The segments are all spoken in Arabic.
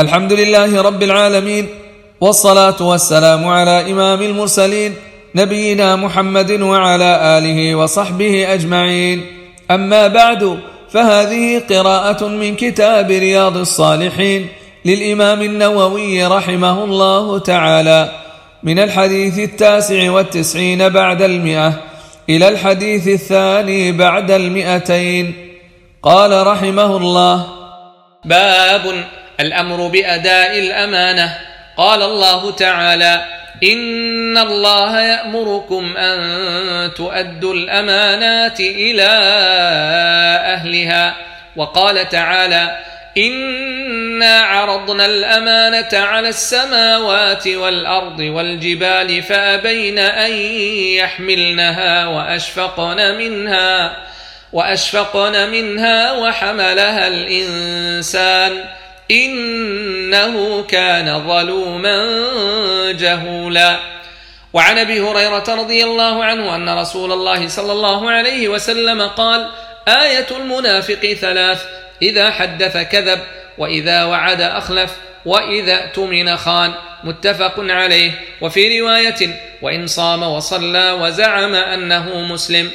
الحمد لله رب العالمين، والصلاة والسلام على إمام المرسلين نبينا محمد وعلى آله وصحبه أجمعين. أما بعد، فهذه قراءة من كتاب رياض الصالحين للإمام النووي رحمه الله تعالى، من الحديث 99 بعد 100 إلى الحديث 2 بعد 200. قال رحمه الله: باب الأمر بأداء الأمانة. قال الله تعالى: إن الله يأمركم أن تؤدوا الأمانات إلى أهلها. وقال تعالى: إنا عرضنا الأمانة على السماوات والأرض والجبال فأبين أن يحملنها وأشفقن منها وحملها الإنسان إنه كان ظلوما جهولا. وعن أبي هريرة رضي الله عنه أن رسول الله صلى الله عليه وسلم قال: آية المنافق 3: إذا حدث كذب، وإذا وعد أخلف، وإذا اؤتمن خان. متفق عليه. وفي رواية: وإن صام وصلى وزعم أنه مسلم.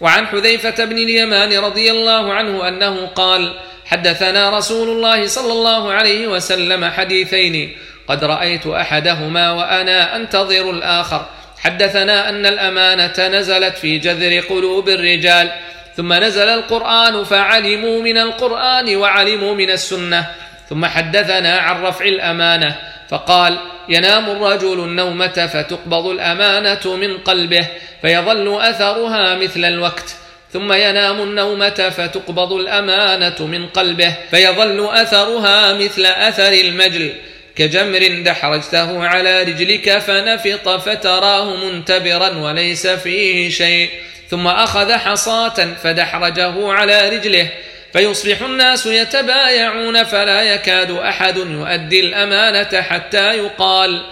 وعن حذيفة بن اليمان رضي الله عنه أنه قال: حدثنا رسول الله صلى الله عليه وسلم حديثين، قد رأيت أحدهما وأنا أنتظر الآخر. حدثنا أن الأمانة نزلت في جذر قلوب الرجال، ثم نزل القرآن فعلموا من القرآن وعلموا من السنة. ثم حدثنا عن رفع الأمانة فقال: ينام الرجل النومة فتقبض الأمانة من قلبه فيظل أثرها مثل الوقت، ثم ينام النومة فتقبض الأمانة من قلبه فيظل أثرها مثل أثر المجل، كجمر دحرجته على رجلك فنفط فتراه منتبرا وليس فيه شيء، ثم أخذ حصاة فدحرجه على رجله، فيصبح الناس يتبايعون فلا يكاد أحد يؤدي الأمانة حتى يقال: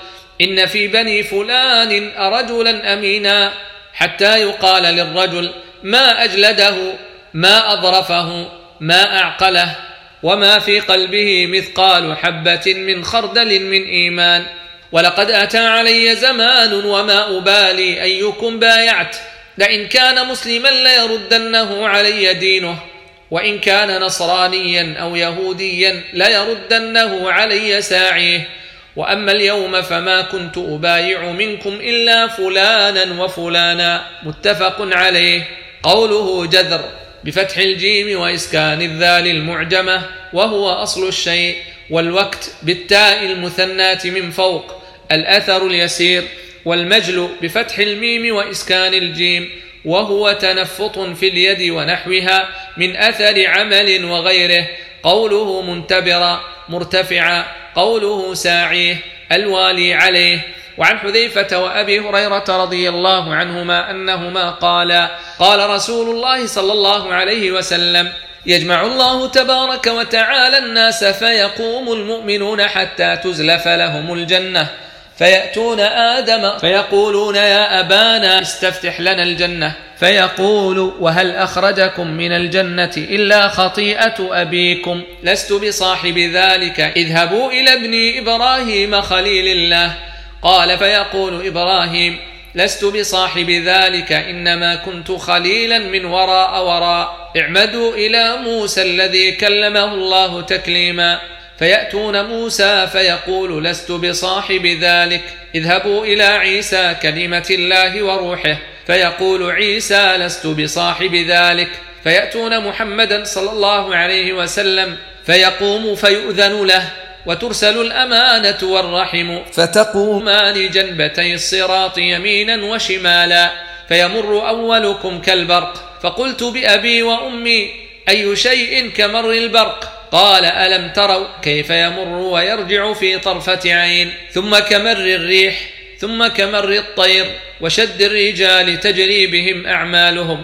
إن في بني فلان رجلا أمينا، حتى يقال للرجل: ما أجلده، ما أظرفه، ما أعقله، وما في قلبه مثقال حبة من خردل من إيمان. ولقد أتى علي زمان وما أبالي أيكم بايعت، لئن كان مسلما ليردنه علي دينه، وإن كان نصرانيا أو يهوديا ليردنه علي ساعيه، وأما اليوم فما كنت أبايع منكم إلا فلانا وفلانا. متفق عليه. قوله جذر بفتح الجيم وإسكان الذال المعجمة وهو أصل الشيء، والوقت بالتاء المثناة من فوق، الأثر اليسير. والمجل بفتح الميم وإسكان الجيم، وهو تنفط في اليد ونحوها من أثر عمل وغيره. قوله منتبرا مرتفعا، قوله ساعيه الوالي عليه. وعن حذيفة وأبي هريرة رضي الله عنهما أنهما قالا: قال رسول الله صلى الله عليه وسلم: يجمع الله تبارك وتعالى الناس فيقوم المؤمنون حتى تزلف لهم الجنة، فيأتون آدم فيقولون: يا أبانا استفتح لنا الجنة، فيقول: وهل أخرجكم من الجنة إلا خطيئة أبيكم، لست بصاحب ذلك، اذهبوا إلى ابن إبراهيم خليل الله. قال: فيقول إبراهيم: لست بصاحب ذلك، إنما كنت خليلا من وراء، اعمدوا إلى موسى الذي كلمه الله تكليما. فيأتون موسى فيقول: لست بصاحب ذلك، اذهبوا إلى عيسى كلمة الله وروحه، فيقول عيسى: لست بصاحب ذلك. فيأتون محمدا صلى الله عليه وسلم فيقوم فيؤذن له، وترسل الأمانة والرحم فتقومان جنبتي الصراط يمينا وشمالا، فيمر أولكم كالبرق. فقلت بأبي وأمي: أي شيء كمر البرق؟ قال: ألم تروا كيف يمر ويرجع في طرفة عين، ثم كمر الريح، ثم كمر الطير، وشد الرجال تجري بهم أعمالهم،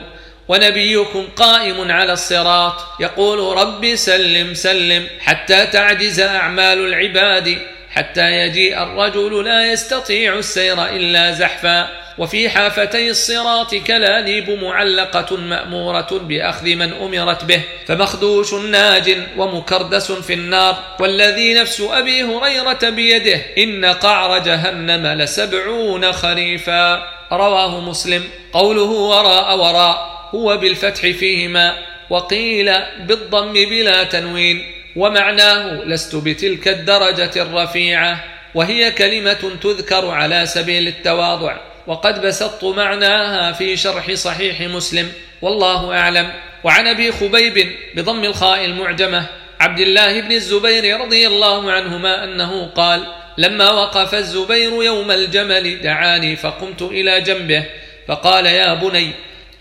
ونبيكم قائم على الصراط يقول: رب سلم سلم، حتى تعجز أعمال العباد حتى يجيء الرجل لا يستطيع السير إلا زحفا، وفي حافتي الصراط كلاليب معلقة مأمورة بأخذ من أمرت به، فمخدوش ناج ومكردس في النار، والذي نفس أبي هريرة بيده إن قعر جهنم ل70 خريفا. رواه مسلم. قوله وراء وراء هو بالفتح فيهما، وقيل بالضم بلا تنوين، ومعناه لست بتلك الدرجة الرفيعة، وهي كلمة تذكر على سبيل التواضع، وقد بسطت معناها في شرح صحيح مسلم، والله أعلم. وعن أبي خبيب بضم الخاء المعجمة عبد الله بن الزبير رضي الله عنهما أنه قال: لما وقف الزبير يوم الجمل دعاني فقمت إلى جنبه فقال: يا بني،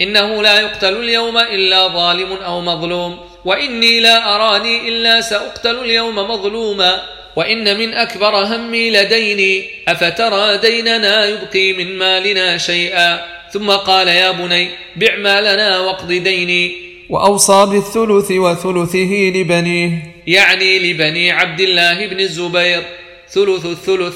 إنه لا يقتل اليوم إلا ظالم أو مظلوم، وإني لا أراني إلا سأقتل اليوم مظلوما، وإن من أكبر همي لديني، أفترى ديننا يبقي من مالنا شيئا؟ ثم قال: يا بني، بع مالنا واقض ديني. وأوصى بالثلث وثلثه لبنيه، يعني لبني عبد الله بن الزبير، ثلث الثلث.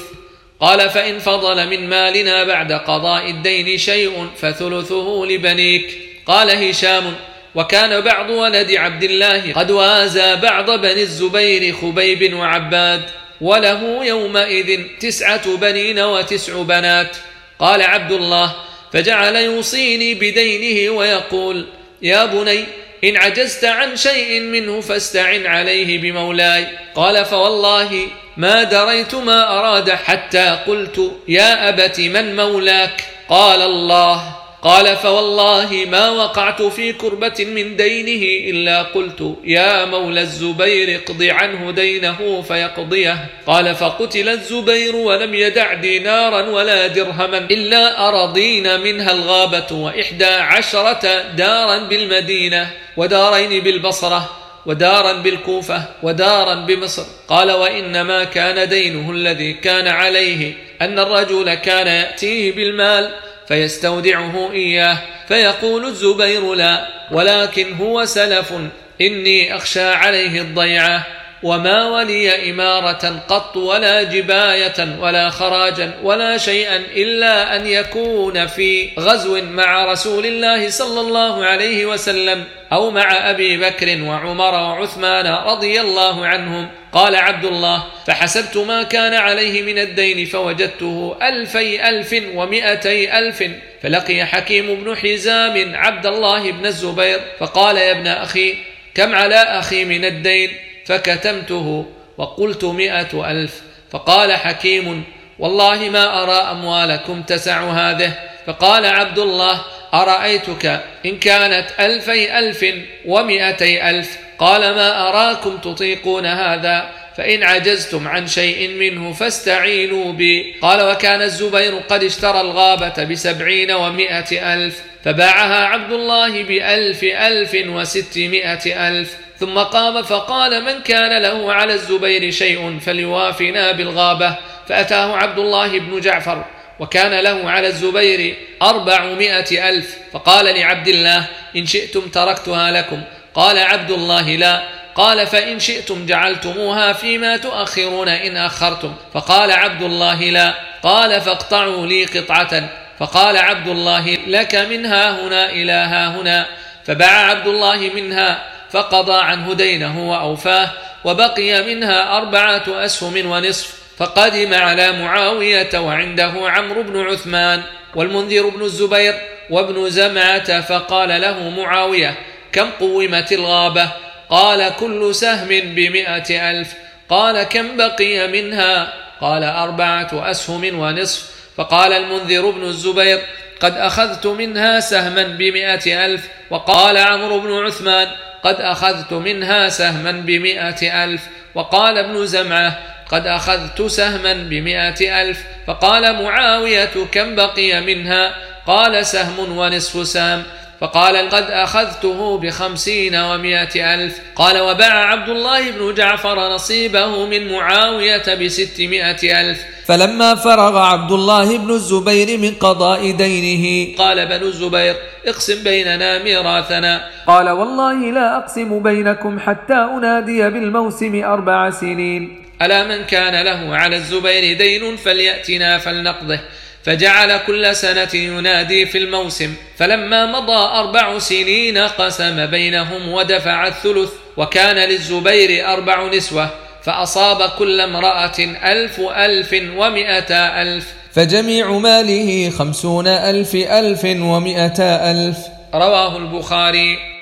قال: فإن فضل من مالنا بعد قضاء الدين شيء فثلثه لبنيك. قال هشام: وكان بعض ولد عبد الله قد وازى بعض بني الزبير خبيب وعباد، وله يومئذ 9 بنين و9 بنات. قال عبد الله: فجعل يوصيني بدينه ويقول: يا بني، إن عجزت عن شيء منه فاستعن عليه بمولاي. قال: فوالله ما دريت ما أراد حتى قلت: يا أبت، من مولاك؟ قال: الله. قال: فوالله ما وقعت في كربة من دينه إلا قلت: يا مولى الزبير، اقض عنه دينه فيقضيه. قال: فقتل الزبير ولم يدع دينارا ولا درهما إلا أراضين منها الغابة، 11 دارا بالمدينة، ودارين بالبصرة، ودارا بالكوفة، ودارا بمصر. قال: وإنما كان دينه الذي كان عليه أن الرجل كان يأتيه بالمال فيستودعه إياه، فيقول الزبير: لا، ولكن هو سلف، إني أخشى عليه الضيعة، وما ولي إمارة قط ولا جباية ولا خراجا ولا شيئا إلا أن يكون في غزو مع رسول الله صلى الله عليه وسلم، أو مع أبي بكر وعمر وعثمان رضي الله عنهم. قال عبد الله: فحسبت ما كان عليه من الدين فوجدته 2,000 و200,000. فلقي حكيم بن حزام عبد الله بن الزبير فقال: يا ابن أخي، كم على أخي من الدين؟ فكتمته وقلت: 100,000. فقال حكيم: والله ما أرى أموالكم تسع هذه. فقال عبد الله: أرأيتك إن كانت 2,000 و200,000؟ قال: ما أراكم تطيقون هذا، فإن عجزتم عن شيء منه فاستعينوا بي. قال: وكان الزبير قد اشترى الغابة 70 و100,000، فباعها عبد الله 1,000,000 و600,000. ثم قام فقال: من كان له على الزبير شيء فليوافنا بالغابة. فأتاه عبد الله بن جعفر وكان له على الزبير 400,000، فقال لعبد الله: إن شئتم تركتها لكم. قال عبد الله: لا. قال: فإن شئتم جعلتموها فيما تؤخرون إن أخرتم. فقال عبد الله: لا. قال: فاقطعوا لي قطعة. فقال عبد الله: لك منها هنا إلى ها هنا. فباع عبد الله منها فقضى عنه دينه وأوفاه، وبقي منها 4 أسهم ونصف. فقدم على معاوية وعنده عمرو بن عثمان والمنذر بن الزبير وابن زمعة، فقال له معاوية: كم قومت الغابة؟ قال: كل سهم ب100,000. قال: كم بقي منها؟ قال: 4 أسهم ونصف. فقال المنذر بن الزبير: قد أخذت منها سهما ب100,000. وقال عمرو بن عثمان: قد أخذت منها سهما ب100,000. وقال ابن زمعة: قد أخذت سهما ب100,000. فقال معاوية: كم بقي منها؟ قال: سهم ونصف سهم. فقال: قد أخذته ب50 و100,000. قال: وباع عبد الله بن جعفر نصيبه من معاوية 600,000. فلما فرغ عبد الله بن الزبير من قضاء دينه قال بنو الزبير: اقسم بيننا ميراثنا. قال: والله لا أقسم بينكم حتى أنادي بالموسم 4 سنين. ألا من كان له على الزبير دين فليأتنا فلنقضه. فجعل كل سنة ينادي في الموسم، فلما مضى 4 سنين قسم بينهم ودفع الثلث، وكان للزبير 4 نسوة، فأصاب كل امرأة 1000 و100,000، فجميع ماله 50,000 و100,000. رواه البخاري.